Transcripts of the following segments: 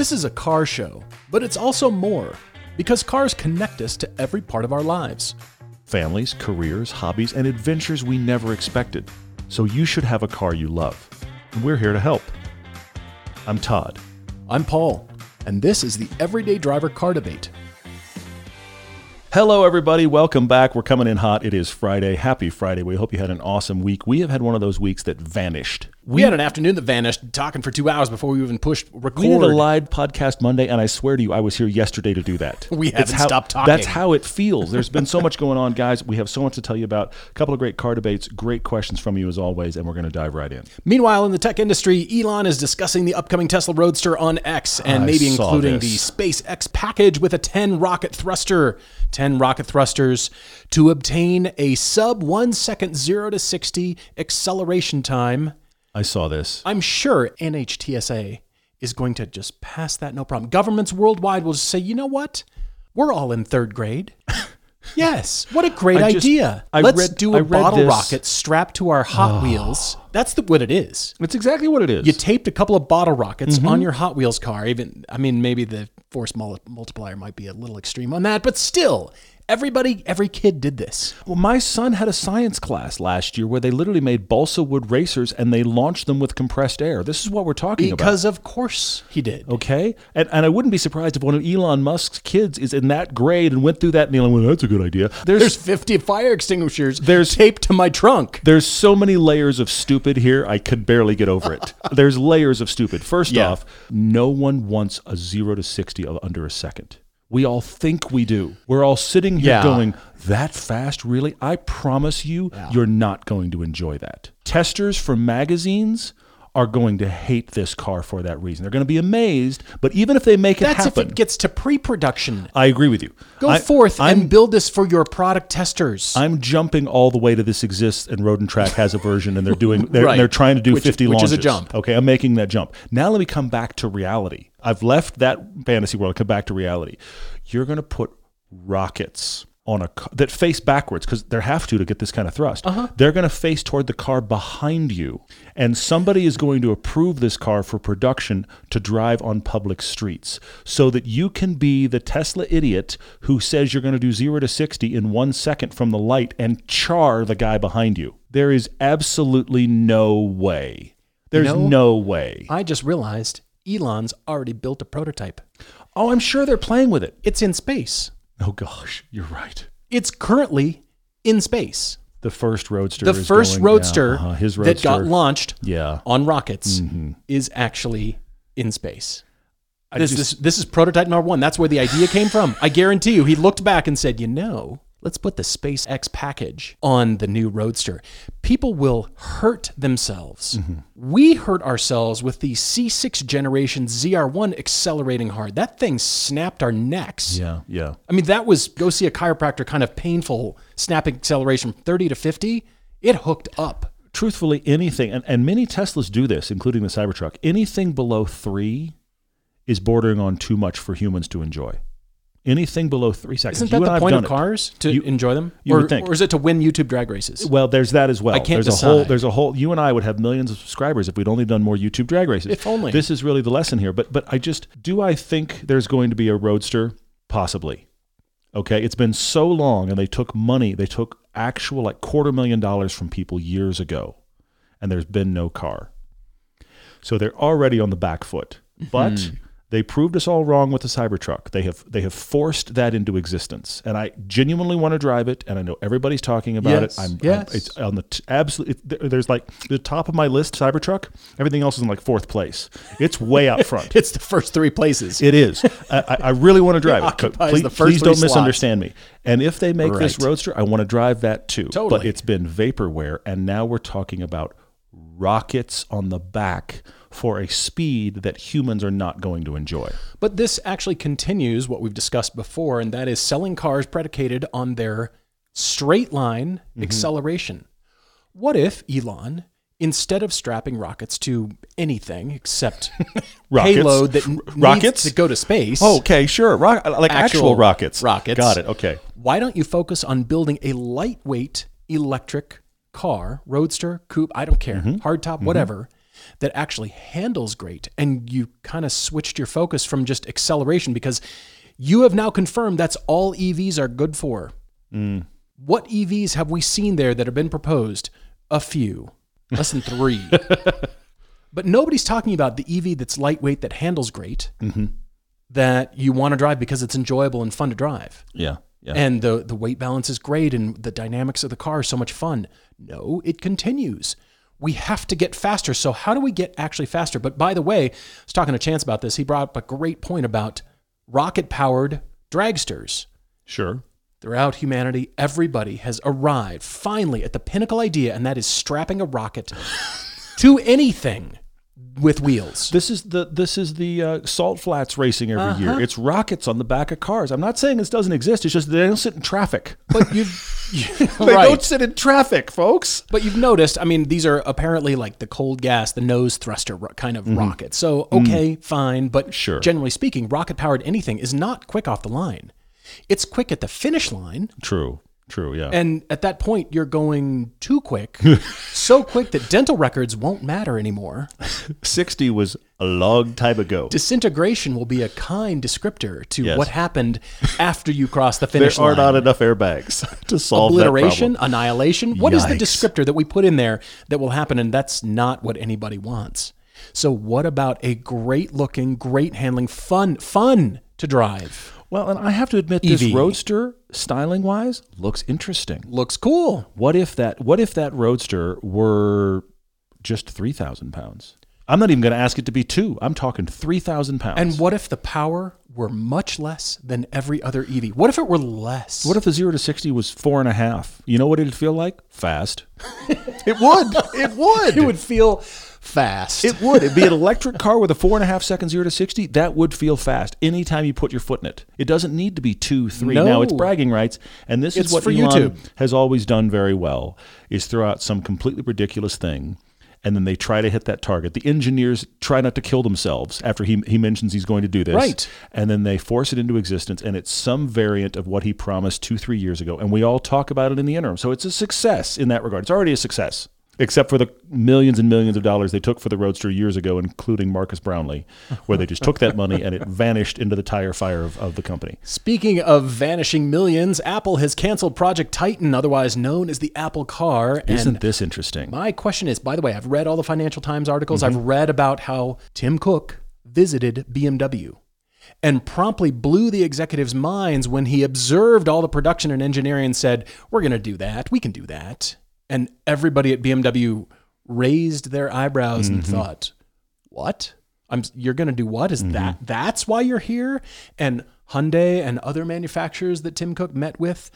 This is a car show, but it's also more, because cars connect us to every part of our lives. Families, careers, hobbies, and adventures we never expected. So you should have a car you love, and we're here to help. I'm Todd. I'm Paul, and this is the Everyday Driver Car Debate. Hello, everybody. Welcome back. We're coming in hot. It is Friday. Happy Friday. We hope you had an awesome week. We have had one of those weeks that vanished. We had an afternoon that vanished, talking for 2 hours before we even pushed record. We did a live podcast Monday, and I swear to you, I was here yesterday to do that. We haven't stopped talking. That's how it feels. There's been so much going on, guys. We have so much to tell you about. A couple of great car debates, great questions from you as always, and we're going to dive right in. Meanwhile, in the tech industry, Elon is discussing the upcoming Tesla Roadster on X, and maybe including the SpaceX package with a 10-rocket thruster. 10 rocket thrusters to obtain a sub 1 second 0 to 60 acceleration time. I saw this. I'm sure NHTSA is going to just pass that, no problem. Governments worldwide will just say, you know what? We're all in third grade. Yes, what a great idea. Let's do a bottle rocket strapped to our Hot Wheels. That's what it is. That's exactly what it is. You taped a couple of bottle rockets on your Hot Wheels car. Maybe the force multiplier might be a little extreme on that, but still, every kid did this. Well, my son had a science class last year where they literally made balsa wood racers and they launched them with compressed air. This is what we're talking about. Because of course he did. Okay? And I wouldn't be surprised if one of Elon Musk's kids is in that grade and went through that and Elon went, that's a good idea. There's 50 fire extinguishers taped to my trunk. There's so many layers of stupid here, I could barely get over it. There's layers of stupid. First off, no one wants a 0 to 60 of under a second. We all think we do. We're all sitting here going, that fast, really? I promise you, you're not going to enjoy that. Testers from magazines are going to hate this car for that reason. They're going to be amazed, but even if they make it happen. That's if it gets to pre-production. I agree with you. Go forth and build this for your product testers. I'm jumping all the way to this exists and Road and Track has a version and they're trying to do 50 launches. Which is a jump. Okay, I'm making that jump. Now let me come back to reality. I've left that fantasy world. Come back to reality. You're going to put rockets on a car that face backwards because they have to get this kind of thrust. They're going to face toward the car behind you, and somebody is going to approve this car for production to drive on public streets so that you can be the Tesla idiot who says you're going to do 0 to 60 in 1 second from the light and char the guy behind you. There is absolutely no way. There's no way. I just realized Elon's already built a prototype. Oh, I'm sure they're playing with it. It's in space. Oh gosh, you're right. It's currently in space. The first Roadster. The first Roadster that got launched on rockets is actually in space. This is prototype number one. That's where the idea came from. I guarantee you, he looked back and said, let's put the SpaceX package on the new Roadster. People will hurt themselves. We hurt ourselves with the C6 generation ZR1 accelerating hard. That thing snapped our necks. Yeah. I mean, that was go see a chiropractor kind of painful snapping acceleration from 30 to 50. It hooked up. Truthfully, anything, and many Teslas do this, including the Cybertruck, anything below 3 is bordering on too much for humans to enjoy. Anything below 3 seconds. Isn't that the point of cars, to enjoy them? Or is it to win YouTube drag races? Well, there's that as well. I can't decide. There's a whole. You and I would have millions of subscribers if we'd only done more YouTube drag races. If only. This is really the lesson here. But I think there's going to be a Roadster? Possibly. Okay, it's been so long, and they took money. They took actual $250,000 from people years ago, and there's been no car. So they're already on the back foot. But. They proved us all wrong with the Cybertruck. They have forced that into existence, and I genuinely want to drive it. And I know everybody's talking about it. It's on the there's the top of my list, Cybertruck. Everything else is in fourth place. It's way out front. It's the first 3 places. It is. I really want to drive it. Please don't misunderstand me. And if they make this Roadster, I want to drive that too. Totally. But it's been vaporware, and now we're talking about rockets on the back for a speed that humans are not going to enjoy. But this actually continues what we've discussed before, and that is selling cars predicated on their straight line acceleration. What if Elon, instead of strapping rockets to anything except payload that needs to go to space. Okay, sure. Actual rockets. Got it, okay. Why don't you focus on building a lightweight electric car, Roadster, coupe, I don't care, hardtop, whatever, that actually handles great, and you kind of switched your focus from just acceleration because you have now confirmed that's all EVs are good for. Mm. What EVs have we seen there that have been proposed? A few, less than three. But nobody's talking about the EV that's lightweight, that handles great, mm-hmm. that you want to drive because it's enjoyable and fun to drive. Yeah. Yeah. And the weight balance is great and the dynamics of the car are so much fun. No, it continues. We have to get faster. So how do we get actually faster? But by the way, I was talking to Chance about this. He brought up a great point about rocket-powered dragsters. Sure. Throughout humanity, everybody has arrived finally at the pinnacle idea, and that is strapping a rocket to anything with wheels. This is the salt flats racing every uh-huh. year. It's rockets on the back of cars. I'm not saying this doesn't exist. It's just they don't sit in traffic. But they don't sit in traffic, folks. But you've noticed, I mean, these are apparently like the cold gas, the nose thruster kind of mm-hmm. rocket. So, okay, fine. But sure. Generally speaking, rocket-powered anything is not quick off the line. It's quick at the finish line. True, yeah. And at that point, you're going too quick, so quick that dental records won't matter anymore. 60 was a long time ago. Disintegration will be a kind descriptor to yes. what happened after you cross the finish line. There are not enough airbags to solve that problem. Obliteration, annihilation. What Yikes. Is the descriptor that we put in there that will happen? And that's not what anybody wants. So what about a great-looking, great-handling, fun to drive? Well, and I have to admit, EV. This Roadster, styling-wise, looks interesting. Looks cool. What if that Roadster were just 3,000 pounds? I'm not even going to ask it to be two. I'm talking 3,000 pounds. And what if the power were much less than every other EV? What if it were less? What if the 0 to 60 was 4.5? You know what it'd feel like? Fast. It would. It would feel fast. It would. It'd be an electric car with a 4.5 second 0 to 60. That would feel fast anytime you put your foot in it. It doesn't need to be 2, 3. No. Now it's bragging rights, and this is what Elon has always done very well: is throw out some completely ridiculous thing, and then they try to hit that target. The engineers try not to kill themselves after he mentions he's going to do this, right? And then they force it into existence, and it's some variant of what he promised 2, 3 years ago, and we all talk about it in the interim. So it's a success in that regard. It's already a success. Except for the millions and millions of dollars they took for the Roadster years ago, including Marcus Brownlee, where they just took that money and it vanished into the tire fire of the company. Speaking of vanishing millions, Apple has canceled Project Titan, otherwise known as the Apple Car. Isn't this interesting? My question is, by the way, I've read all the Financial Times articles. Mm-hmm. I've read about how Tim Cook visited BMW and promptly blew the executives' minds when he observed all the production and engineering and said, we're going to do that. We can do that. And everybody at BMW raised their eyebrows mm-hmm. and thought, what? You're going to do what? Is mm-hmm. that's why you're here? And Hyundai and other manufacturers that Tim Cook met with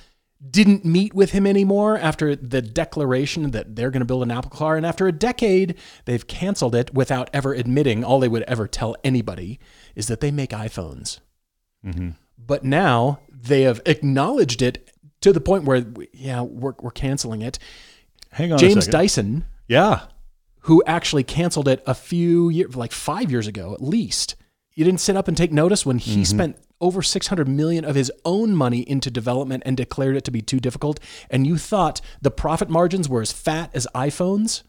didn't meet with him anymore after the declaration that they're going to build an Apple car. And after a decade, they've canceled it without ever admitting. All they would ever tell anybody is that they make iPhones. Mm-hmm. But now they have acknowledged it to the point where, yeah, we're canceling it. Hang on James Dyson, yeah, who actually canceled it a few years, like 5 years ago at least. You didn't sit up and take notice when he mm-hmm. spent over $600 million of his own money into development and declared it to be too difficult. And you thought the profit margins were as fat as iPhones?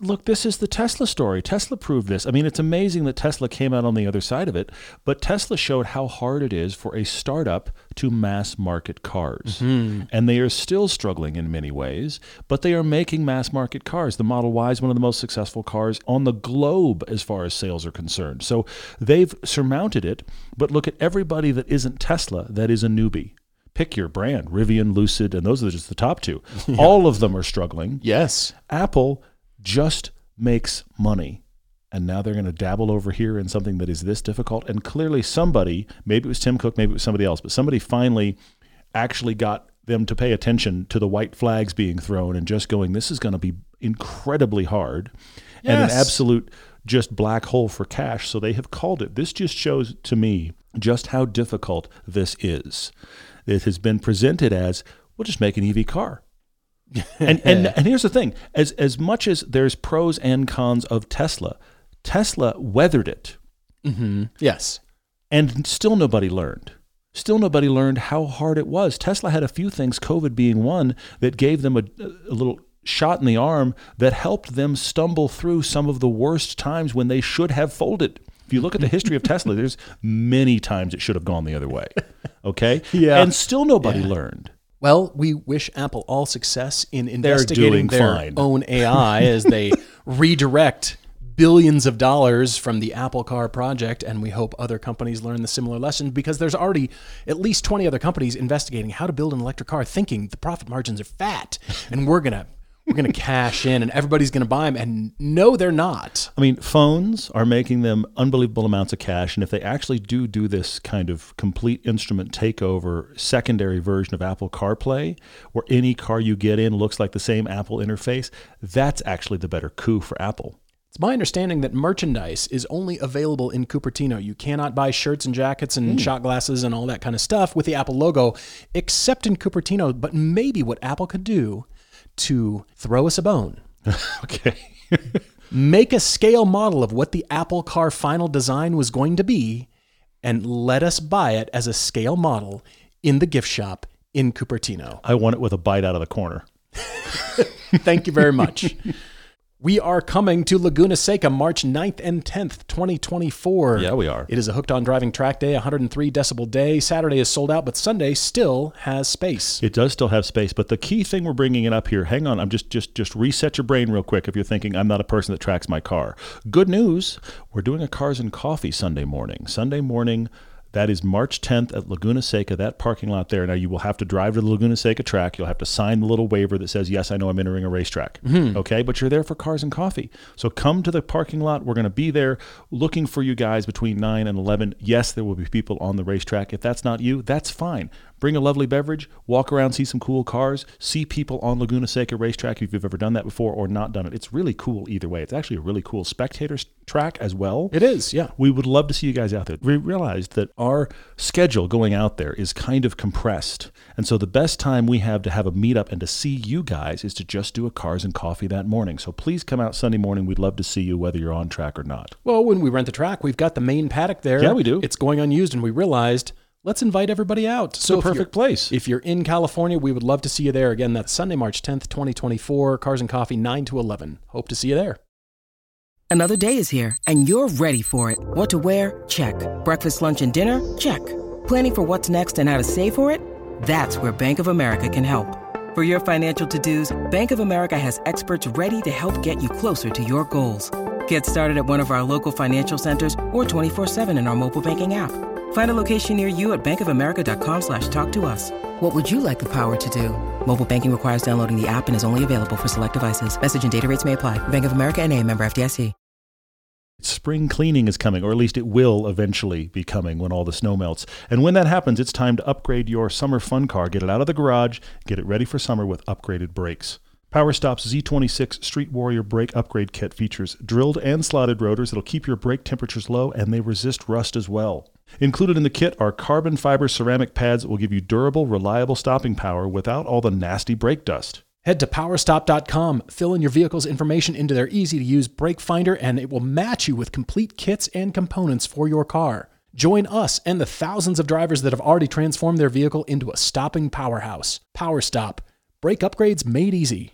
Look, this is the Tesla story. Tesla proved this. I mean, it's amazing that Tesla came out on the other side of it, but Tesla showed how hard it is for a startup to mass market cars. Mm-hmm. And they are still struggling in many ways, but they are making mass market cars. The Model Y is one of the most successful cars on the globe as far as sales are concerned. So they've surmounted it, but look at everybody that isn't Tesla that is a newbie. Pick your brand, Rivian, Lucid, and those are just the top two. Yeah. All of them are struggling. Yes. Apple just makes money. And now they're going to dabble over here in something that is this difficult. And clearly somebody, maybe it was Tim Cook, maybe it was somebody else, but somebody finally actually got them to pay attention to the white flags being thrown and just going, this is going to be incredibly hard yes. and an absolute just black hole for cash. So they have called it. This just shows to me just how difficult this is. It has been presented as, we'll just make an EV car. and here's the thing, as much as there's pros and cons of Tesla weathered it mm-hmm. yes, and still nobody learned how hard it was. Tesla had a few things, COVID being one, that gave them a little shot in the arm that helped them stumble through some of the worst times when they should have folded. If you look at the history of Tesla, there's many times it should have gone the other way. Okay? Yeah. And still nobody learned. Well, we wish Apple all success in investigating their own AI as they redirect billions of dollars from the Apple Car project, and we hope other companies learn the similar lessons, because there's already at least 20 other companies investigating how to build an electric car thinking the profit margins are fat, and we're gonna cash in, and everybody's gonna buy them. And no, they're not. I mean, phones are making them unbelievable amounts of cash, and if they actually do this kind of complete instrument takeover secondary version of Apple CarPlay, where any car you get in looks like the same Apple interface, that's actually the better coup for Apple. It's my understanding that merchandise is only available in Cupertino. You cannot buy shirts and jackets and shot glasses and all that kind of stuff with the Apple logo, except in Cupertino. But maybe what Apple could do to throw us a bone. Okay. Make a scale model of what the Apple Car final design was going to be and let us buy it as a scale model in the gift shop in Cupertino. I want it with a bite out of the corner. Thank you very much. We are coming to Laguna Seca March 9th and 10th, 2024. Yeah, we are. It is a Hooked on Driving track day, 103 decibel day. Saturday is sold out, but Sunday still has space. It does still have space, but the key thing we're bringing it up here, hang on, I'm just reset your brain real quick if you're thinking I'm not a person that tracks my car. Good news, we're doing a Cars and Coffee Sunday morning. Sunday morning, that is March 10th at Laguna Seca, that parking lot there. Now, you will have to drive to the Laguna Seca track. You'll have to sign the little waiver that says, yes, I know I'm entering a racetrack. Mm-hmm. Okay, but you're there for Cars and Coffee. So come to the parking lot. We're going to be there looking for you guys between 9 and 11. Yes, there will be people on the racetrack. If that's not you, that's fine. Bring a lovely beverage, walk around, see some cool cars, see people on Laguna Seca racetrack if you've ever done that before or not done it. It's really cool either way. It's actually a really cool spectator track as well. It is, yeah. We would love to see you guys out there. We realized that our schedule going out there is kind of compressed. And so the best time we have to have a meetup and to see you guys is to just do a Cars and Coffee that morning. So please come out Sunday morning. We'd love to see you whether you're on track or not. Well, when we rent the track, we've got the main paddock there. Yeah, we do. It's going unused, and we realized, let's invite everybody out. It's so a perfect place. If you're in California, we would love to see you there. Again, that's Sunday, March 10th, 2024, Cars and Coffee, 9 to 11. Hope to see you there. Another day is here, and you're ready for it. What to wear? Check. Breakfast, lunch, and dinner? Check. Planning for what's next and how to save for it? That's where Bank of America can help. For your financial to-dos, Bank of America has experts ready to help get you closer to your goals. Get started at one of our local financial centers or 24/7 in our mobile banking app. Find a location near you at bankofamerica.com/talktous. What would you like the power to do? Mobile banking requires downloading the app and is only available for select devices. Message and data rates may apply. Bank of America NA, member FDIC. Spring cleaning is coming, or at least it will eventually be coming when all the snow melts. And when that happens, it's time to upgrade your summer fun car. Get it out of the garage, get it ready for summer with upgraded brakes. PowerStop's Z26 Street Warrior Brake Upgrade Kit features drilled and slotted rotors that'll keep your brake temperatures low, and they resist rust as well. Included in the kit are carbon fiber ceramic pads that will give you durable, reliable stopping power without all the nasty brake dust. Head to powerstop.com, fill in your vehicle's information into their easy-to-use brake finder, and it will match you with complete kits and components for your car. Join us and the thousands of drivers that have already transformed their vehicle into a stopping powerhouse. PowerStop. Brake upgrades made easy.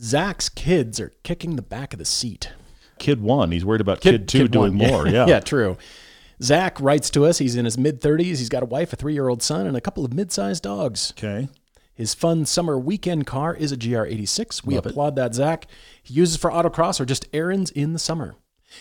Zach's kids are kicking the back of the seat. Kid one, he's worried about kid two doing more. Yeah. Yeah, true. Zach writes to us. He's in his mid-30s. He's got a wife, a 3-year-old son, and a couple of mid-sized dogs. Okay. His fun summer weekend car is a GR86. We applaud that, Zach. He uses for autocross or just errands in the summer.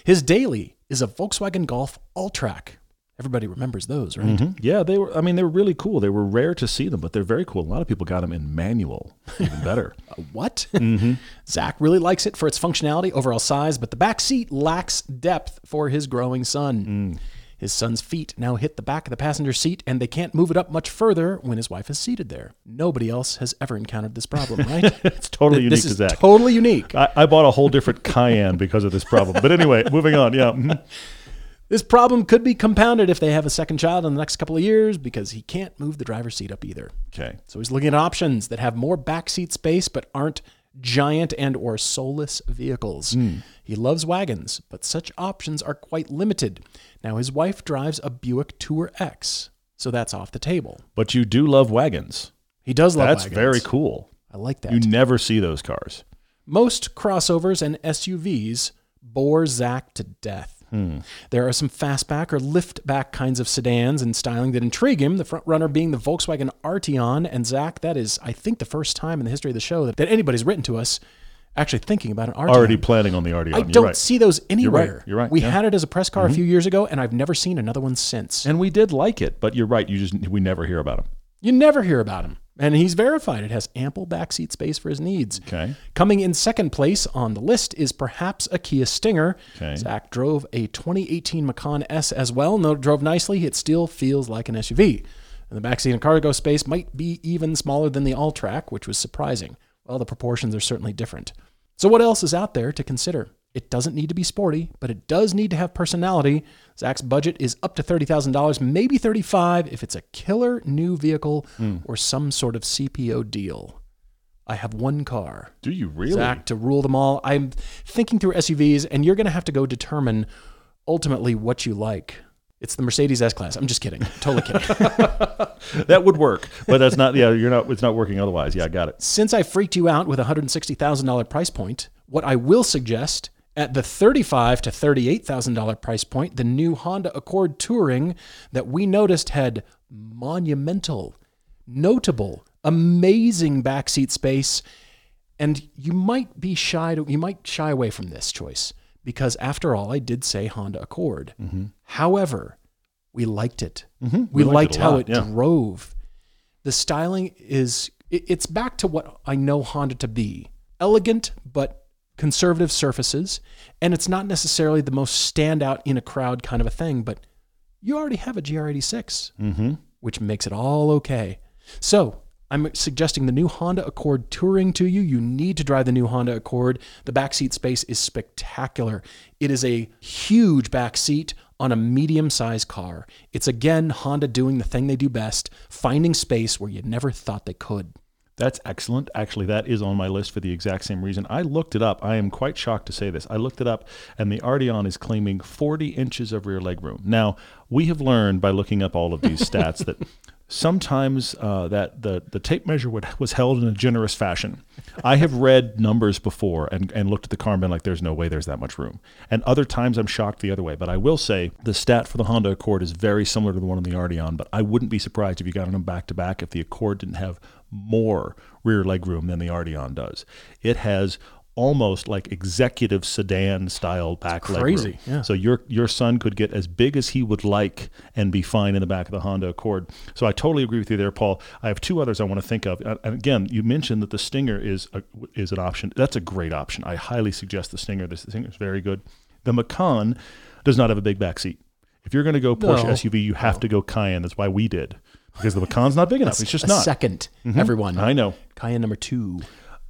His daily is a Volkswagen Golf All-Track. Everybody remembers those, right? Mm-hmm. Yeah, they were really cool. They were rare to see them, but they're very cool. A lot of people got them in manual, even better. What? Mm-hmm. Zach really likes it for its functionality, overall size, but the back seat lacks depth for his growing son. Mm. His son's feet now hit the back of the passenger seat, and they can't move it up much further when his wife is seated there. Nobody else has ever encountered this problem, right? It's totally unique to Zach. This is totally unique. I bought a whole different Cayenne because of this problem. But anyway, moving on, yeah. Mm-hmm. This problem could be compounded if they have a second child in the next couple of years because he can't move the driver's seat up either. Okay. So he's looking at options that have more backseat space but aren't giant and or soulless vehicles. Mm. He loves wagons, but such options are quite limited. Now his wife drives a Buick Tour X, so that's off the table. But you do love wagons. He does love wagons. That's very cool. I like that. You never see those cars. Most crossovers and SUVs bore Zach to death. There are some fastback or liftback kinds of sedans and styling that intrigue him, the front runner being the Volkswagen Arteon. And Zach, that is, I think, the first time in the history of the show that anybody's written to us actually thinking about an Arteon. Already planning on the Arteon. I don't see those anywhere. You're right. We had it as a press car a few years ago, and I've never seen another one since. And we did like it, but you're right. We never hear about him. You never hear about him. And he's verified. It has ample backseat space for his needs. Okay. Coming in second place on the list is perhaps a Kia Stinger. Okay. Zach drove a 2018 Macan S as well. No, drove nicely. It still feels like an SUV. And the backseat and cargo space might be even smaller than the All-Track, which was surprising. Well, the proportions are certainly different. So what else is out there to consider? It doesn't need to be sporty, but it does need to have personality. Zach's budget is up to $30,000, maybe $35,000 if it's a killer new vehicle or some sort of CPO deal. I have one car. Do you really? Zach, to rule them all. I'm thinking through SUVs, and you're going to have to go determine ultimately what you like. It's the Mercedes S-Class. I'm just kidding. Totally kidding. That would work, but that's not, it's not working otherwise. Yeah, I got it. Since I freaked you out with a $160,000 price point, what I will suggest at the $35,000 to $38,000 price point, the new Honda Accord Touring that we noticed had monumental, notable, amazing backseat space. And you might shy away from this choice. Because after all, I did say Honda Accord. However, we liked it. We liked how it drove. The styling it's back to what I know Honda to be. Elegant, but conservative surfaces. And it's not necessarily the most standout in a crowd kind of a thing, but you already have a GR86, which makes it all okay. So I'm suggesting the new Honda Accord Touring to you. You need to drive the new Honda Accord. The backseat space is spectacular. It is a huge backseat on a medium-sized car. It's, again, Honda doing the thing they do best, finding space where you never thought they could. That's excellent. Actually, that is on my list for the exact same reason. I looked it up. I am quite shocked to say this. I looked it up, and the Arteon is claiming 40 inches of rear legroom. Now, we have learned by looking up all of these stats that sometimes that the tape measure was held in a generous fashion. I have read numbers before and looked at the car and been like, there's no way there's that much room. And other times I'm shocked the other way. But I will say the stat for the Honda Accord is very similar to the one on the Arteon, but I wouldn't be surprised if you got them back-to-back if the Accord didn't have more rear legroom than the Arteon does. It has almost like executive sedan style back legroom. Crazy, yeah. So your son could get as big as he would like and be fine in the back of the Honda Accord. So I totally agree with you there, Paul. I have two others I want to think of. And again, you mentioned that the Stinger is an option. That's a great option. I highly suggest the Stinger. The Stinger is very good. The Macan does not have a big backseat. If you're going to go Porsche SUV, you have to go Cayenne. That's why we did, because the Macan's not big enough. It's just not. Second, everyone. I know. Cayenne number 2.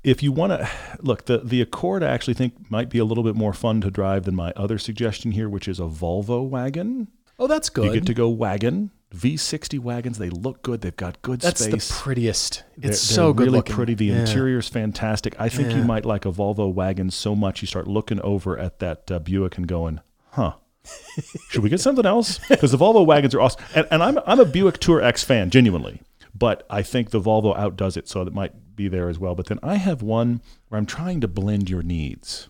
If you want to, look, the Accord I actually think might be a little bit more fun to drive than my other suggestion here, which is a Volvo wagon. Oh, that's good. You get to go wagon. V60 wagons, they look good. They've got good space. That's the prettiest. They're so good really looking. Pretty. The interior's fantastic. I think you might like a Volvo wagon so much you start looking over at that Buick and going, huh. Should we get something else? Because the Volvo wagons are awesome. And I'm a Buick Tour X fan, genuinely. But I think the Volvo outdoes it, so it might be there as well. But then I have one where I'm trying to blend your needs.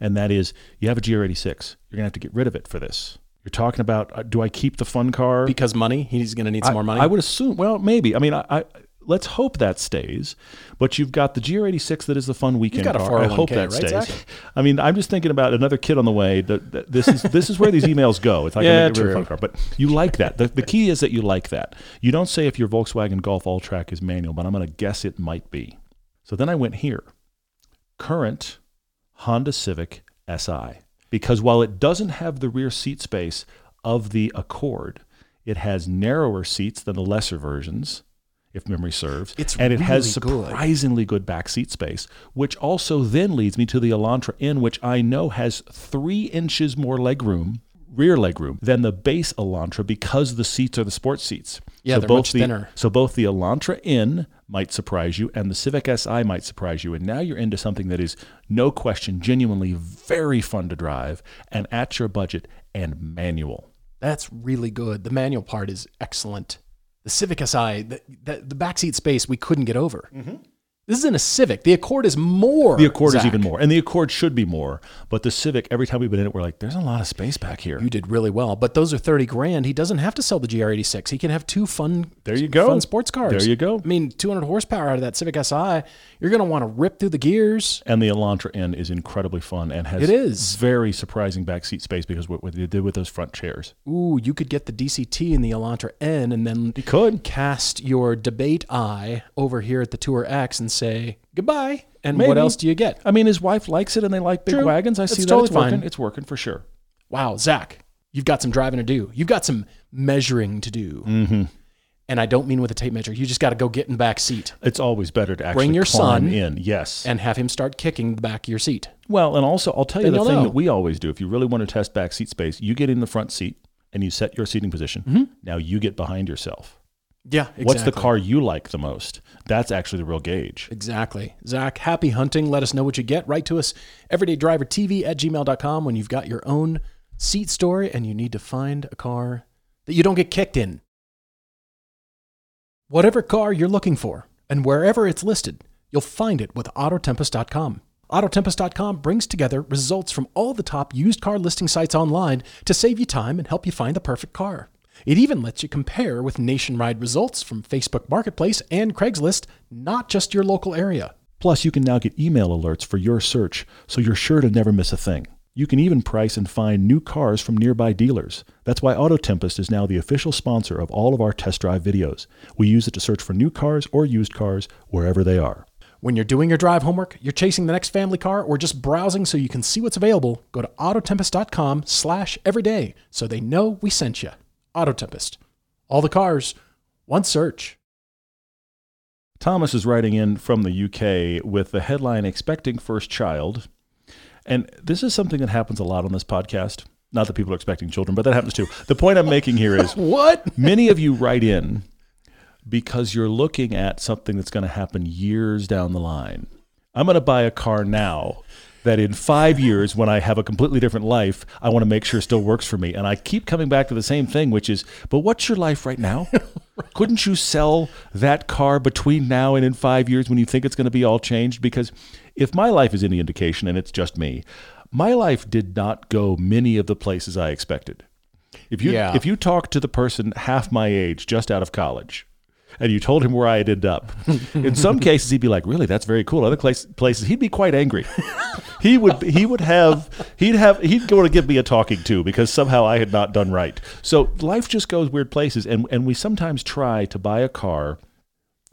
And that is, you have a GR86. You're going to have to get rid of it for this. You're talking about, do I keep the fun car? Because money? He's going to need some more money? I would assume. Well, maybe. I mean, I let's hope that stays. But you've got the GR86 that is the fun weekend car. You've got a 401k, I hope that stays. Exactly. I mean, I'm just thinking about another kid on the way. This is where these emails go. It's like a really fun car. But you like that. The key is that you like that. You don't say if your Volkswagen Golf All-Track is manual, but I'm going to guess it might be. So then I went here. Current Honda Civic SI. Because while it doesn't have the rear seat space of the Accord, it has narrower seats than the lesser versions, if memory serves. And it has surprisingly good backseat space, which also then leads me to the Elantra N, which I know has 3 inches more legroom, rear legroom, than the base Elantra because the seats are the sports seats. Yeah, they're much thinner. So both the Elantra N might surprise you and the Civic SI might surprise you. And now you're into something that is, no question, genuinely very fun to drive and at your budget and manual. That's really good. The manual part is excellent. The Civic SI, the backseat space we couldn't get over. This isn't a Civic. The Accord is more. The Accord is even more. And the Accord should be more. But the Civic, every time we've been in it, we're like, there's a lot of space back here. You did really well. But those are $30,000. He doesn't have to sell the GR86. He can have two fun sports cars. There you go. I mean, 200 horsepower out of that Civic SI. You're going to want to rip through the gears. And the Elantra N is incredibly fun and has very surprising backseat space because what they did with those front chairs. Ooh, you could get the DCT in the Elantra N and then you could cast your debate eye over here at the Tour X and say goodbye. And maybe. What else do you get? I mean, his wife likes it and they like big wagons. I see that totally working. It's working for sure. Wow, Zach, you've got some driving to do. You've got some measuring to do. Mm-hmm. And I don't mean with a tape measure. You just got to go get in the back seat. It's always better to actually bring your son in. Yes. And have him start kicking the back of your seat. Well, and also I'll tell you the thing that we always do. If you really want to test back seat space, you get in the front seat and you set your seating position. Mm-hmm. Now you get behind yourself. Yeah, exactly. What's the car you like the most? That's actually the real gauge. Exactly. Zach, happy hunting. Let us know what you get. Write to us, everydaydrivertv@gmail.com, when you've got your own seat story and you need to find a car that you don't get kicked in. Whatever car you're looking for, and wherever it's listed, you'll find it with Autotempest.com. Autotempest.com brings together results from all the top used car listing sites online to save you time and help you find the perfect car. It even lets you compare with nationwide results from Facebook Marketplace and Craigslist, not just your local area. Plus, you can now get email alerts for your search, so you're sure to never miss a thing. You can even price and find new cars from nearby dealers. That's why Auto Tempest is now the official sponsor of all of our test drive videos. We use it to search for new cars or used cars wherever they are. When you're doing your drive homework, you're chasing the next family car, or just browsing so you can see what's available, go to autotempest.com/everyday so they know we sent you. Auto Tempest. All the cars, one search. Thomas is writing in from the UK with the headline, Expecting First Child. And this is something that happens a lot on this podcast. Not that people are expecting children, but that happens too. The point I'm making here is what? Many of you write in because you're looking at something that's going to happen years down the line. I'm going to buy a car now that in 5 years, when I have a completely different life, I want to make sure it still works for me. And I keep coming back to the same thing, which is, but what's your life right now? Couldn't you sell that car between now and in 5 years when you think it's going to be all changed? Because if my life is any indication, and it's just me, my life did not go many of the places I expected. If you talk to the person half my age, just out of college, and you told him where I had ended up, in some cases he'd be like, really, that's very cool. Other places he'd be quite angry. He'd go to give me a talking to because somehow I had not done right. So life just goes weird places, and we sometimes try to buy a car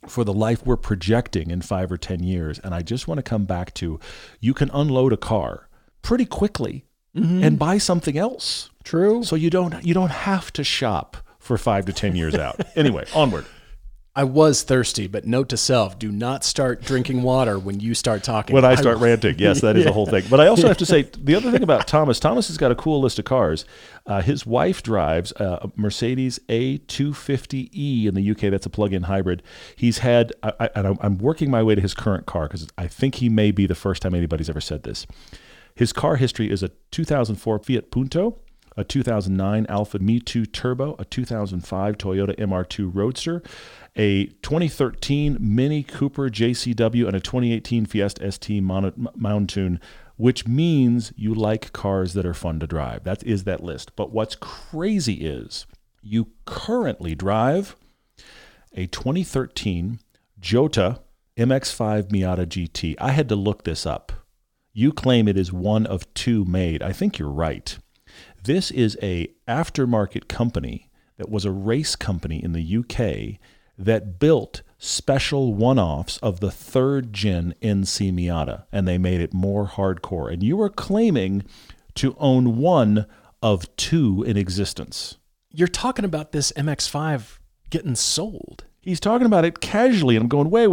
for the life we're projecting in 5 or 10 years. And I just want to come back to, you can unload a car pretty quickly and buy something else. True. So you don't have to shop for 5 to 10 years out. Anyway, onward. I was thirsty, but note to self, do not start drinking water when you start talking. When I start ranting, yes, that is the whole thing. But I also have to say, the other thing about Thomas has got a cool list of cars. His wife drives a Mercedes A250e in the UK. That's a plug-in hybrid. He's had, and I'm working my way to his current car because I think he may be the first time anybody's ever said this. His car history is a 2004 Fiat Punto, a 2009 Alfa Me2 Turbo, a 2005 Toyota MR2 Roadster, a 2013 Mini Cooper JCW, and a 2018 Fiesta ST Mountain, which means you like cars that are fun to drive. That is that list. But what's crazy is you currently drive a 2013 Jota MX-5 Miata GT. I had to look this up. You claim it is one of two made. I think you're right. This is a aftermarket company that was a race company in the UK that built special one-offs of the third-gen NC Miata, and they made it more hardcore. And you were claiming to own one of two in existence. You're talking about this MX-5 getting sold. He's talking about it casually, and I'm going, wait,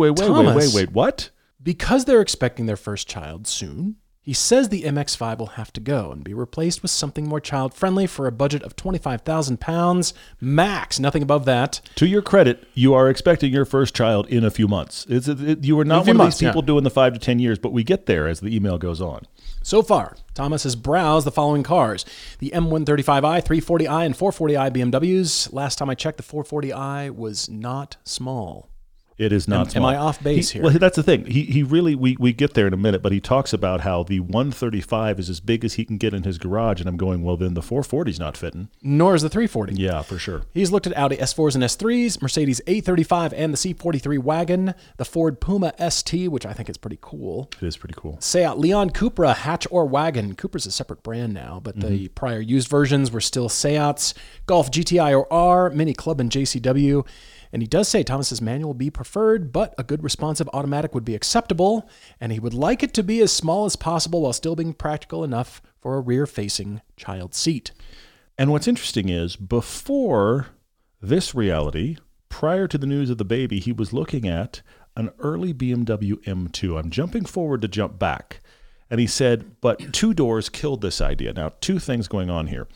what? Because they're expecting their first child soon, he says the MX-5 will have to go and be replaced with something more child-friendly for a budget of £25,000 max, nothing above that. To your credit, you are expecting your first child in a few months. You are not one of these people doing the 5 to 10 years, but we get there as the email goes on. So far, Thomas has browsed the following cars: the M135i, 340i, and 440i BMWs. Last time I checked, the 440i was not small. It is not small. Am I off base here? Well, that's the thing. He really, we get there in a minute, but he talks about how the 135 is as big as he can get in his garage, and I'm going, well, then the 440's not fitting. Nor is the 340. Yeah, for sure. He's looked at Audi S4s and S3s, Mercedes A35 and the C43 wagon, the Ford Puma ST, which I think is pretty cool. It is pretty cool. Seat Leon Cupra, hatch or wagon. Cupra's a separate brand now, but the prior used versions were still Seats. Golf GTI or R, Mini Clubman JCW. And he does say Thomas's manual be preferred, but a good responsive automatic would be acceptable, and he would like it to be as small as possible while still being practical enough for a rear-facing child seat. And what's interesting is, before this reality, prior to the news of the baby, he was looking at an early BMW M2. I'm jumping forward to jump back. And he said, but two doors killed this idea. Now, two things going on here.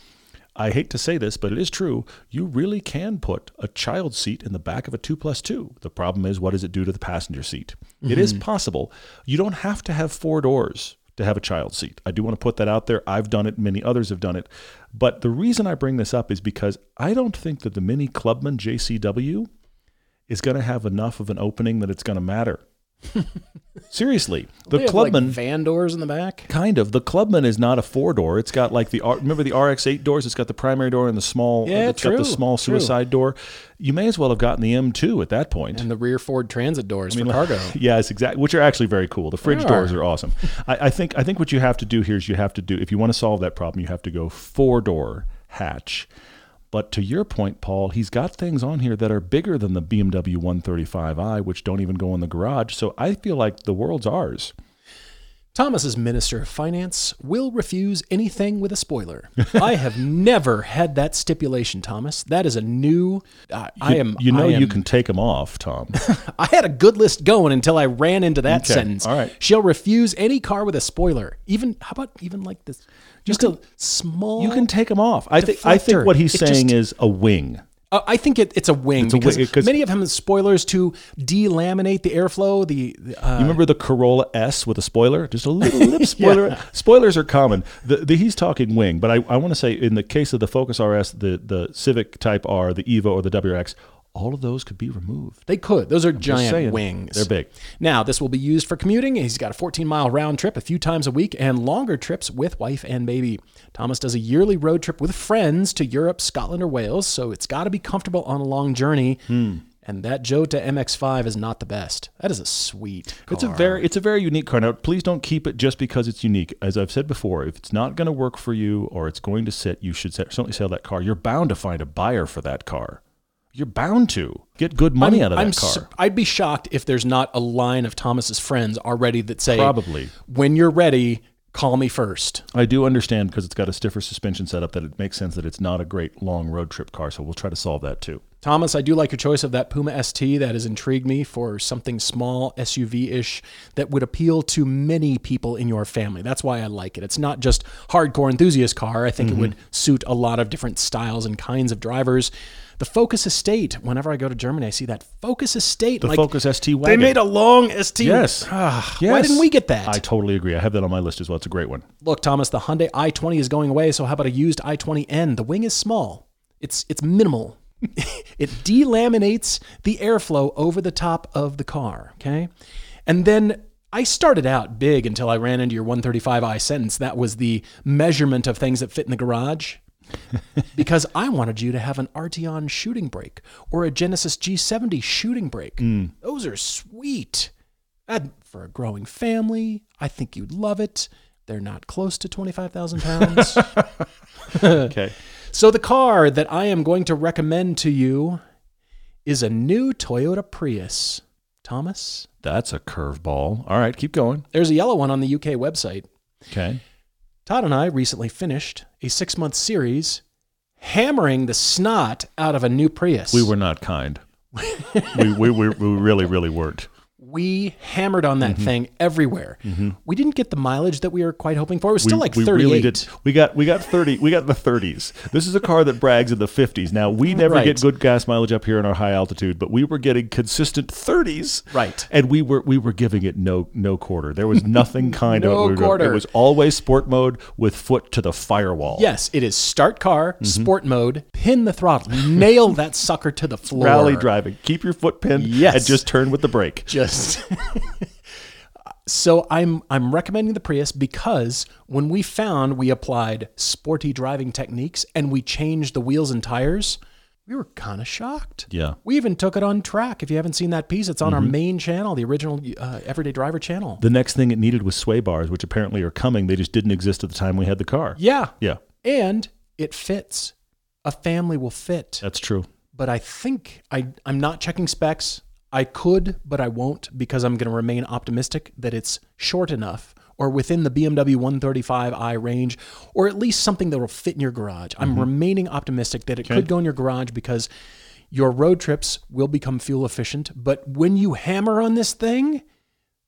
I hate to say this, but it is true. You really can put a child seat in the back of a 2+2. The problem is, what does it do to the passenger seat? Mm-hmm. It is possible. You don't have to have four doors to have a child seat. I do want to put that out there. I've done it. Many others have done it. But the reason I bring this up is because I don't think that the Mini Clubman JCW is going to have enough of an opening that it's going to matter. Seriously, the Clubman, like van doors in the back. Kind of. The Clubman is not a four door. It's got like the remember the RX8 doors. It's got the primary door and the small. Yeah, it's got the small suicide door. You may as well have gotten the M2 at that point. And the rear Ford Transit doors for cargo. Yes, exactly. Which are actually very cool. The fridge doors are awesome. I think what you have to do here is you have to do, if you want to solve that problem, you have to go four door hatch. But to your point, Paul, he's got things on here that are bigger than the BMW 135i, which don't even go in the garage. So I feel like the world's ours. Thomas's Minister of Finance will refuse anything with a spoiler. I have never had that stipulation, Thomas. That is a new... You can take them off, Tom. I had a good list going until I ran into that sentence. All right. She'll refuse any car with a spoiler. How about like this? Just a small... You can take them off. I think what he's saying is a wing. I think it's a wing, because many of them have spoilers to delaminate the airflow. You remember the Corolla S with a spoiler? Just a little lip spoiler. Yeah. Spoilers are common. He's talking wing, but I want to say in the case of the Focus RS, the Civic Type R, the Evo, or the WRX, all of those could be removed. They could. Those are giant wings. They're big. Now, this will be used for commuting. He's got a 14-mile round trip a few times a week and longer trips with wife and baby. Thomas does a yearly road trip with friends to Europe, Scotland, or Wales, so it's got to be comfortable on a long journey. And that Jota MX-5 is not the best. That is a sweet car. It's a very unique car. Now, please don't keep it just because it's unique. As I've said before, if it's not going to work for you or it's going to sit, you should certainly sell that car. You're bound to find a buyer for that car. You're bound to get good money out of that car. I'd be shocked if there's not a line of Thomas's friends already that say, probably, when you're ready, call me first. I do understand, because it's got a stiffer suspension setup, that it makes sense that it's not a great long road trip car. So we'll try to solve that too. Thomas, I do like your choice of that Puma ST. That has intrigued me for something small, SUV-ish, that would appeal to many people in your family. That's why I like it. It's not just hardcore enthusiast car. I think it would suit a lot of different styles and kinds of drivers. The Focus Estate, whenever I go to Germany, I see that Focus Estate. The Focus ST wagon. They made a long ST. Yes. Yes. Why didn't we get that? I totally agree. I have that on my list as well. It's a great one. Look, Thomas, the Hyundai i20 is going away, so how about a used i20N? The wing is small. It's minimal. It delaminates the airflow over the top of the car, okay? And then... I started out big until I ran into your 135i sentence. That was the measurement of things that fit in the garage. Because I wanted you to have an Arteon shooting brake or a Genesis G70 shooting brake. Those are sweet. And for a growing family, I think you'd love it. They're not close to 25,000 pounds. Okay. So the car that I am going to recommend to you is a new Toyota Prius. Thomas? That's a curveball. All right, keep going. There's a yellow one on the UK website. Okay. Todd and I recently finished a 6-month series hammering the snot out of a new Prius. We were not kind. We really, really weren't. we hammered on that thing everywhere. We didn't get the mileage that we were quite hoping for. It was still like 38. Really did. We got the 30s. This is a car that brags in the 50s. Now, we never get good gas mileage up here in our high altitude, but we were getting consistent 30s. Right. And we were giving it no quarter. There was nothing kind of quarter. It was always sport mode with foot to the firewall. Yes, it is start car, sport mode, pin the throttle, nail that sucker to the floor. Rally driving. Keep your foot pinned and just turn with the brake. Just so I'm recommending the Prius because when we applied sporty driving techniques and we changed the wheels and tires, we were kind of shocked. Yeah. We even took it on track. If you haven't seen that piece, it's on our main channel, the original Everyday Driver channel. The next thing it needed was sway bars, which apparently are coming. They just didn't exist at the time we had the car. Yeah. Yeah. And it fits. A family will fit. That's true. But I think I'm not checking specs. I could, but I won't because I'm going to remain optimistic that it's short enough or within the BMW 135i range or at least something that will fit in your garage. I'm remaining optimistic that it could go in your garage because your road trips will become fuel efficient. But when you hammer on this thing,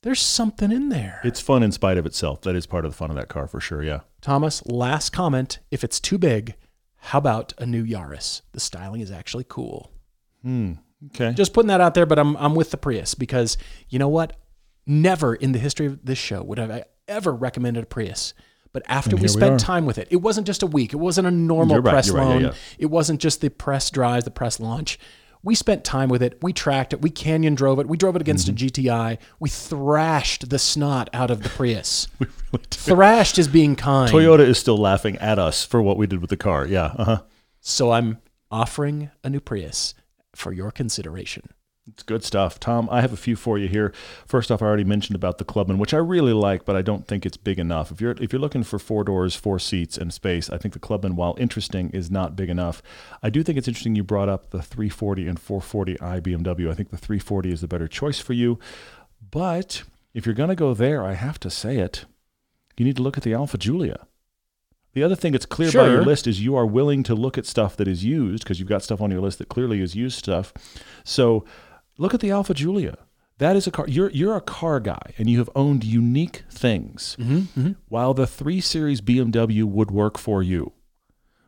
there's something in there. It's fun in spite of itself. That is part of the fun of that car for sure, yeah. Thomas, last comment. If it's too big, how about a new Yaris? The styling is actually cool. Okay. Just putting that out there, but I'm with the Prius because you know what? Never in the history of this show would I ever recommended a Prius. But after we spent time with it, it wasn't just a week. It wasn't a normal press loan. Right, yeah. It wasn't just the press drives, the press launch. We spent time with it. We tracked it. We canyon drove it. We drove it against a GTI. We thrashed the snot out of the Prius. We really did. Thrashed is being kind. Toyota is still laughing at us for what we did with the car. Yeah. Uh-huh. So I'm offering a new Prius for your consideration. It's good stuff. Tom, I have a few for you here. First off, I already mentioned about the Clubman, which I really like, but I don't think it's big enough. If you're looking for four doors, four seats, and space, I think the Clubman, while interesting, is not big enough. I do think it's interesting you brought up the 340 and 440i BMW. I think the 340 is the better choice for you. But if you're going to go there, I have to say it, you need to look at the Alfa Giulia. The other thing that's clear by your list is you are willing to look at stuff that is used because you've got stuff on your list that clearly is used stuff. So look at the Alfa Giulia. That is a car. You're a car guy and you have owned unique things. While the 3 Series BMW would work for you,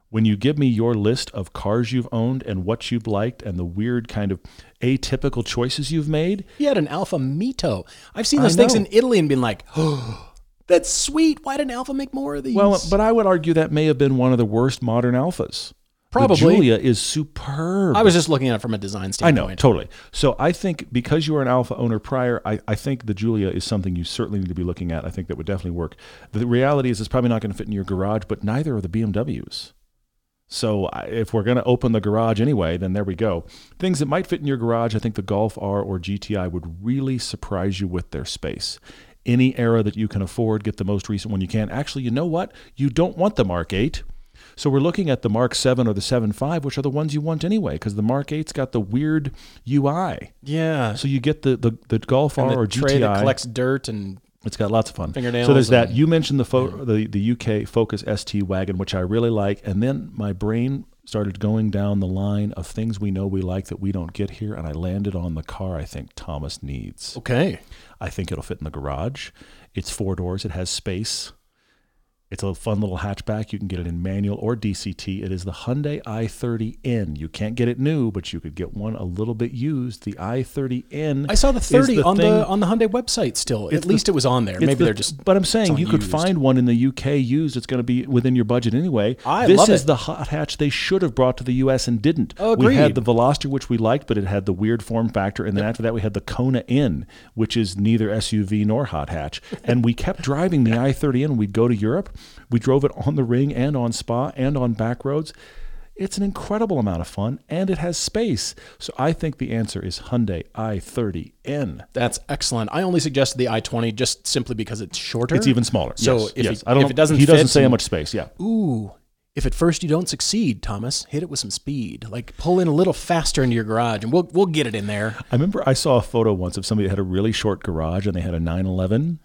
when you give me your list of cars you've owned and what you've liked and the weird kind of atypical choices you've made. He had an Alfa Mito. I've seen those things in Italy and been like, oh, that's sweet. Why didn't Alfa make more of these? Well, but I would argue that may have been one of the worst modern Alfas. Probably. The Giulia is superb. I was just looking at it from a design standpoint. I know, totally. So I think because you were an Alfa owner prior, I think the Giulia is something you certainly need to be looking at. I think that would definitely work. The reality is it's probably not going to fit in your garage, but neither are the BMWs. So if we're going to open the garage anyway, then there we go. Things that might fit in your garage, I think the Golf R or GTI would really surprise you with their space. Any era that you can afford, get the most recent one you can. Actually, you know what? You don't want the Mark 8. So we're looking at the Mark 7 or the 7.5, which are the ones you want anyway, because the Mark 8's got the weird UI. Yeah. So you get the Golf R or GTI. And the tray that collects dirt and... It's got lots of fun. Fingernails. So there's that. You mentioned the UK Focus ST wagon, which I really like. And then my brain started going down the line of things we know we like that we don't get here, and I landed on the car I think Thomas needs. Okay. I think it'll fit in the garage. It's 4 doors. It has space. It's a fun little hatchback. You can get it in manual or DCT. It is the Hyundai i30N. You can't get it new, but you could get one a little bit used. The i30N. I saw the 30 on the Hyundai website still. At least it was on there. Maybe they're just... But I'm saying you could find one in the UK used. It's going to be within your budget anyway. I love it. This is the hot hatch they should have brought to the US and didn't. Oh, agreed. We had the Veloster, which we liked, but it had the weird form factor. And then after that, we had the Kona N, which is neither SUV nor hot hatch. And we kept driving the i30N. We'd go to Europe. We drove it on the Ring and on Spa and on back roads. It's an incredible amount of fun, and it has space. So I think the answer is Hyundai i30N. That's excellent. I only suggested the i20 just simply because it's shorter. It's even smaller. So if it doesn't fit, he doesn't say how much space. Yeah. Ooh. If at first you don't succeed, Thomas, hit it with some speed. Like pull in a little faster into your garage, and we'll get it in there. I remember I saw a photo once of somebody that had a really short garage, and they had a 911,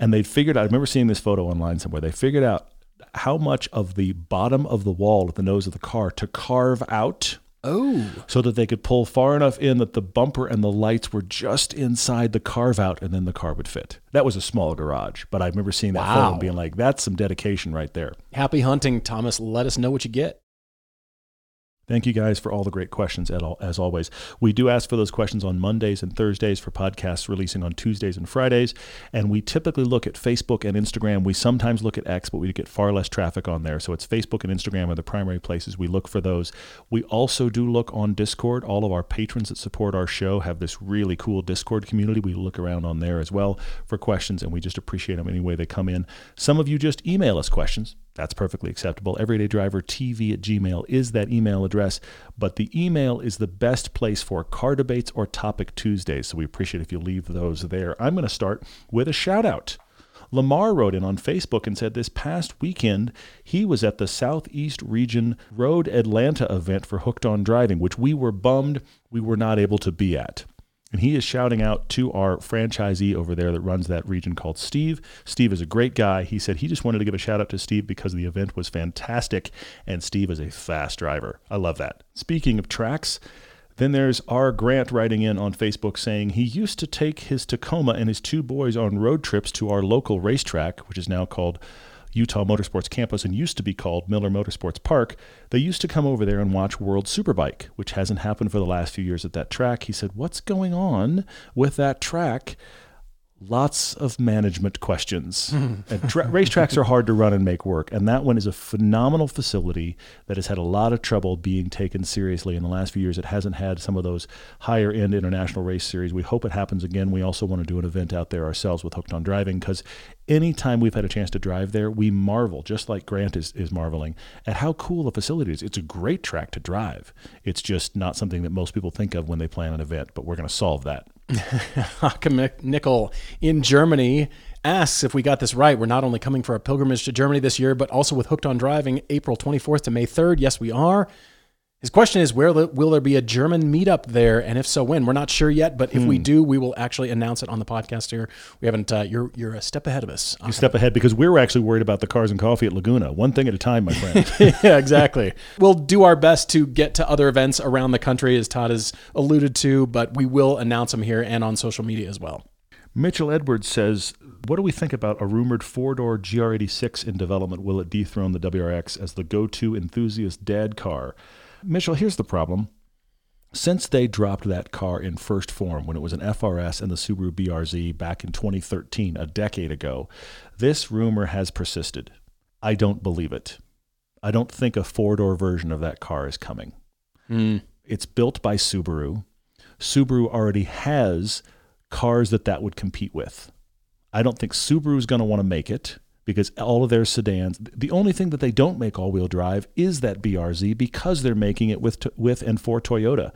and they figured out. I remember seeing this photo online somewhere. They figured out how much of the bottom of the wall at the nose of the car to carve out Oh. So that they could pull far enough in that the bumper and the lights were just inside the carve out, and then the car would fit. That was a small garage, but I remember seeing that photo and being like, that's some dedication right there. Happy hunting, Thomas. Let us know what you get. Thank you guys for all the great questions as always. We do ask for those questions on Mondays and Thursdays for podcasts releasing on Tuesdays and Fridays. And we typically look at Facebook and Instagram. We sometimes look at X, but we get far less traffic on there. So it's Facebook and Instagram are the primary places we look for those. We also do look on Discord. All of our patrons that support our show have this really cool Discord community. We look around on there as well for questions, and we just appreciate them any way they come in. Some of you just email us questions. That's perfectly acceptable. EverydayDriverTV@gmail.com is that email address, but the email is the best place for car debates or topic Tuesdays, so we appreciate if you leave those there. I'm going to start with a shout-out. Lamar wrote in on Facebook and said this past weekend he was at the Southeast Region Road Atlanta event for Hooked on Driving, which we were bummed we were not able to be at. And he is shouting out to our franchisee over there that runs that region called Steve. Steve is a great guy. He said he just wanted to give a shout out to Steve because the event was fantastic, and Steve is a fast driver. I love that. Speaking of tracks, then there's R. Grant writing in on Facebook saying he used to take his Tacoma and his two boys on road trips to our local racetrack, which is now called Utah Motorsports Campus and used to be called Miller Motorsports Park. They used to come over there and watch World Superbike, which hasn't happened for the last few years at that track. He said, what's going on with that track? Lots of management questions. Racetracks are hard to run and make work, and that one is a phenomenal facility that has had a lot of trouble being taken seriously in the last few years. It hasn't had some of those higher-end international race series. We hope it happens again. We also want to do an event out there ourselves with Hooked on Driving, because anytime we've had a chance to drive there, we marvel, just like Grant is marveling, at how cool the facility is. It's a great track to drive. It's just not something that most people think of when they plan an event, but we're going to solve that. Nickel in Germany asks if we got this right. We're not only coming for a pilgrimage to Germany this year, but also with Hooked on Driving, April 24th to May 3rd. Yes, we are. His question is, where will there be a German meetup there? And if so, when? We're not sure yet, but if we do, we will actually announce it on the podcast here. We haven't, you're a step ahead of us. You step ahead because we're actually worried about the cars and coffee at Laguna. One thing at a time, my friend. Yeah, exactly. We'll do our best to get to other events around the country, as Todd has alluded to, but we will announce them here and on social media as well. Mitchell Edwards says, what do we think about a rumored four-door GR86 in development? Will it dethrone the WRX as the go-to enthusiast dad car? Mitchell, here's the problem. Since they dropped that car in first form when it was an FRS and the Subaru BRZ back in 2013, a decade ago, this rumor has persisted. I don't believe it. I don't think a four-door version of that car is coming. It's built by Subaru. Subaru already has cars that would compete with. I don't think Subaru's going to want to make it, because all of their sedans, the only thing that they don't make all-wheel drive is that BRZ, because they're making it with and for Toyota.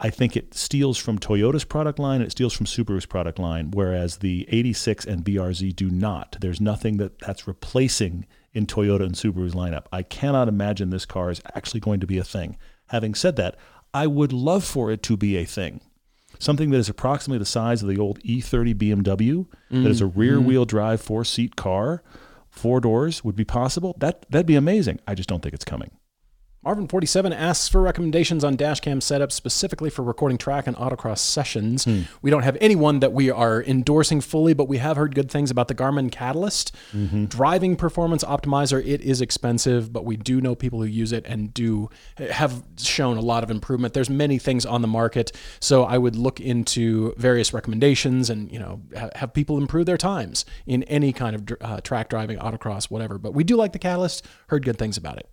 I think it steals from Toyota's product line, and it steals from Subaru's product line, whereas the 86 and BRZ do not. There's nothing that's replacing in Toyota and Subaru's lineup. I cannot imagine this car is actually going to be a thing. Having said that, I would love for it to be a thing. Something that is approximately the size of the old E30 BMW, that is a rear-wheel drive, four-seat car, four doors, would be possible. That'd be amazing. I just don't think it's coming. Marvin47 asks for recommendations on dash cam setups, specifically for recording track and autocross sessions. We don't have anyone that we are endorsing fully, but we have heard good things about the Garmin Catalyst. Driving performance optimizer, it is expensive, but we do know people who use it and do have shown a lot of improvement. There's many things on the market, so I would look into various recommendations and have people improve their times in any kind of track driving, autocross, whatever. But we do like the Catalyst, heard good things about it.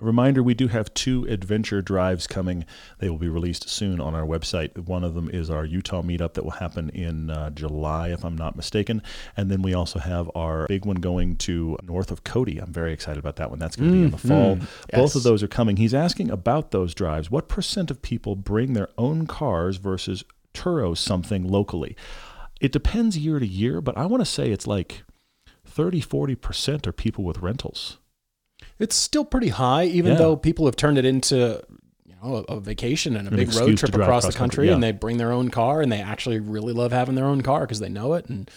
A reminder, we do have two adventure drives coming. They will be released soon on our website. One of them is our Utah meetup that will happen in July, if I'm not mistaken. And then we also have our big one going to north of Cody. I'm very excited about that one. That's going to be in the fall. Both of those are coming. He's asking about those drives. What % of people bring their own cars versus Turo something locally? It depends year to year, but I want to say it's like 30-40% are people with rentals. It's still pretty high, even though people have turned it into a vacation and a big road trip across the country, and they bring their own car, and they actually really love having their own car because they know it, and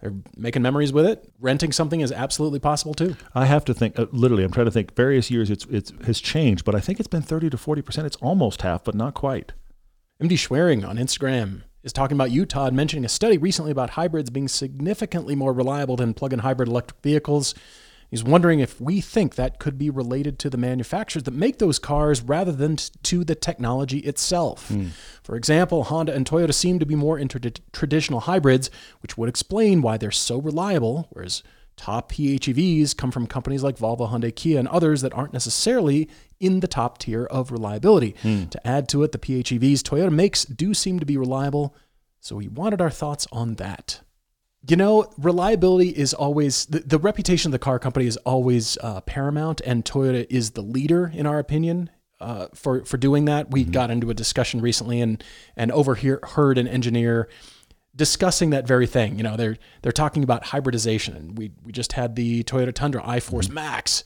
they're making memories with it. Renting something is absolutely possible too. I have to think, literally, I'm trying to think, various years it has changed, but I think it's been 30 to 40%. It's almost half, but not quite. MD Schwering on Instagram is talking about Utah and mentioning a study recently about hybrids being significantly more reliable than plug-in hybrid electric vehicles. He's wondering if we think that could be related to the manufacturers that make those cars rather than to the technology itself. Mm. For example, Honda and Toyota seem to be more into traditional hybrids, which would explain why they're so reliable, whereas top PHEVs come from companies like Volvo, Hyundai, Kia, and others that aren't necessarily in the top tier of reliability. Mm. To add to it, the PHEVs Toyota makes do seem to be reliable, so we wanted our thoughts on that. You know, reliability is always, the reputation of the car company is always paramount, and Toyota is the leader, in our opinion, for doing that. We got into a discussion recently and overheard an engineer discussing that very thing. You know, they're talking about hybridization, and we just had the Toyota Tundra iForce Max.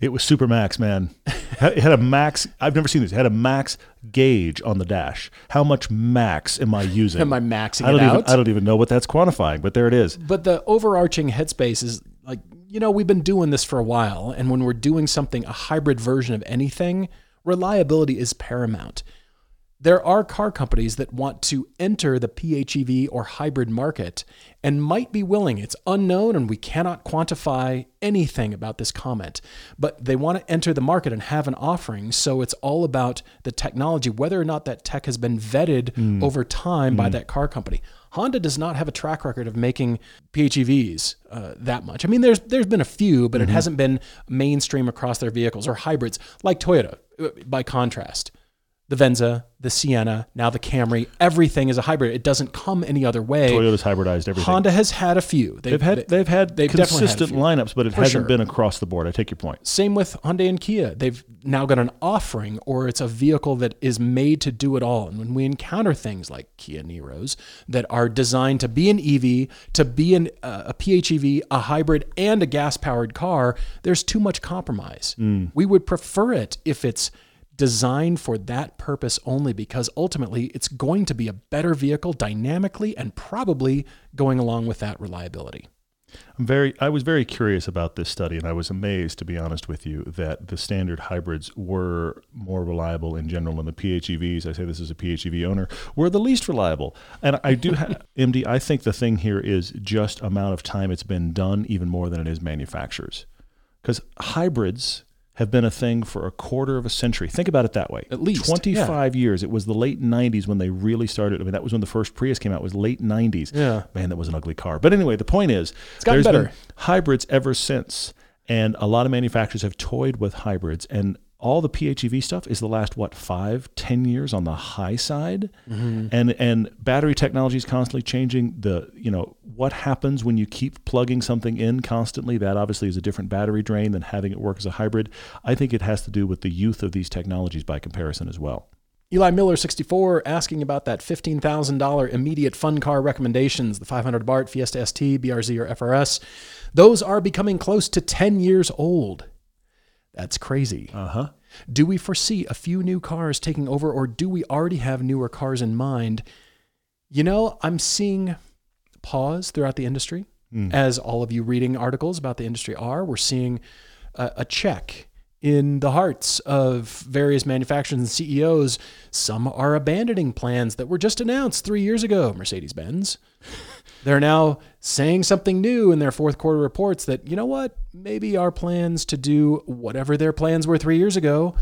It was super max, man. It had a max. I've never seen this. It had a max gauge on the dash. How much max am I using? Am I maxing it out? I don't even know what that's quantifying, but there it is. But the overarching headspace is like, you know, we've been doing this for a while. And when we're doing something, a hybrid version of anything, reliability is paramount. There are car companies that want to enter the PHEV or hybrid market and might be willing. It's unknown and we cannot quantify anything about this comment, but they want to enter the market and have an offering. So it's all about the technology, whether or not that tech has been vetted over time by that car company. Honda does not have a track record of making PHEVs that much. I mean, there's been a few, but it hasn't been mainstream across their vehicles, or hybrids like Toyota, by contrast. The Venza, the Sienna, now the Camry, everything is a hybrid. It doesn't come any other way. Toyota's hybridized everything. Honda has had a few. They've had consistent lineups, but it hasn't been across the board. I take your point. Same with Hyundai and Kia. They've now got an offering, or it's a vehicle that is made to do it all. And when we encounter things like Kia Niros that are designed to be an EV, to be a PHEV, a hybrid, and a gas-powered car, there's too much compromise. Mm. We would prefer it if it's designed for that purpose only, because ultimately it's going to be a better vehicle dynamically and probably going along with that reliability. I was very curious about this study, and I was amazed, to be honest with you, that the standard hybrids were more reliable in general, and the PHEVs, I say this as a PHEV owner, were the least reliable. And I do have, MD, I think the thing here is just amount of time it's been done, even more than it is manufacturers. Because hybrids have been a thing for a quarter of a century. Think about it that way. At least 25 years. It was the late 90s when they really started. I mean, that was when the first Prius came out. It was late 90s. Yeah. Man, that was an ugly car. But anyway, the point is, it's gotten better. Been hybrids ever since. And a lot of manufacturers have toyed with hybrids. And all the PHEV stuff is the last, 5-10 years on the high side. Mm-hmm. And battery technology is constantly changing. What happens when you keep plugging something in constantly? That obviously is a different battery drain than having it work as a hybrid. I think it has to do with the youth of these technologies by comparison as well. Eli Miller, 64, asking about that $15,000 immediate fun car recommendations, the 500 BART, Fiesta ST, BRZ, or FRS. Those are becoming close to 10 years old. That's crazy. Uh-huh. Do we foresee a few new cars taking over, or do we already have newer cars in mind? You know, I'm seeing pause throughout the industry. As all of you reading articles about the industry are, we're seeing a check in the hearts of various manufacturers and CEOs. Some are abandoning plans that were just announced 3 years ago, Mercedes-Benz. They're now saying something new in their fourth quarter reports that, you know what, maybe our plans to do whatever their plans were 3 years ago,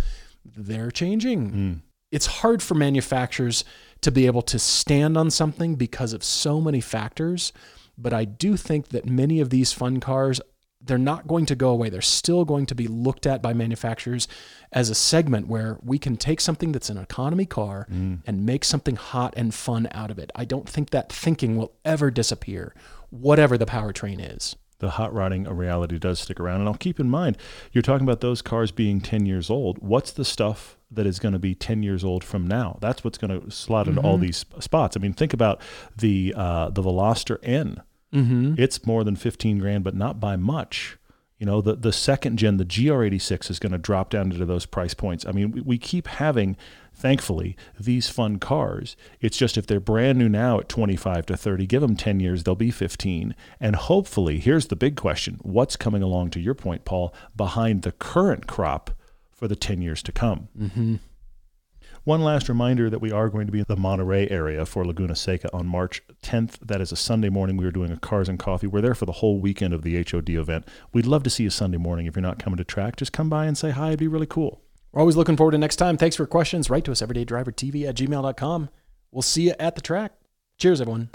they're changing. It's hard for manufacturers to be able to stand on something because of so many factors, but I do think that many of these fun cars, they're not going to go away. They're still going to be looked at by manufacturers as a segment where we can take something that's an economy car and make something hot and fun out of it. I don't think that thinking will ever disappear, whatever the powertrain is. The hot rodding of reality does stick around. And I'll keep in mind, you're talking about those cars being 10 years old. What's the stuff that is going to be 10 years old from now? That's what's going to slot into all these spots. I mean, think about the Veloster N. It's more than $15,000, but not by much. You know, the second gen, the GR86 is going to drop down into those price points. I mean, we keep having, thankfully, these fun cars. It's just if they're brand new now at 25 to 30, give them 10 years, they'll be 15. And hopefully, here's the big question, what's coming along, to your point, Paul, behind the current crop for the 10 years to come? Mm-hmm. One last reminder that we are going to be in the Monterey area for Laguna Seca on March 10th. That is a Sunday morning. We are doing a Cars and Coffee. We're there for the whole weekend of the HOD event. We'd love to see you Sunday morning. If you're not coming to track, just come by and say hi. It'd be really cool. We're always looking forward to next time. Thanks for questions. Write to us, everydaydrivertv@gmail.com. We'll see you at the track. Cheers, everyone.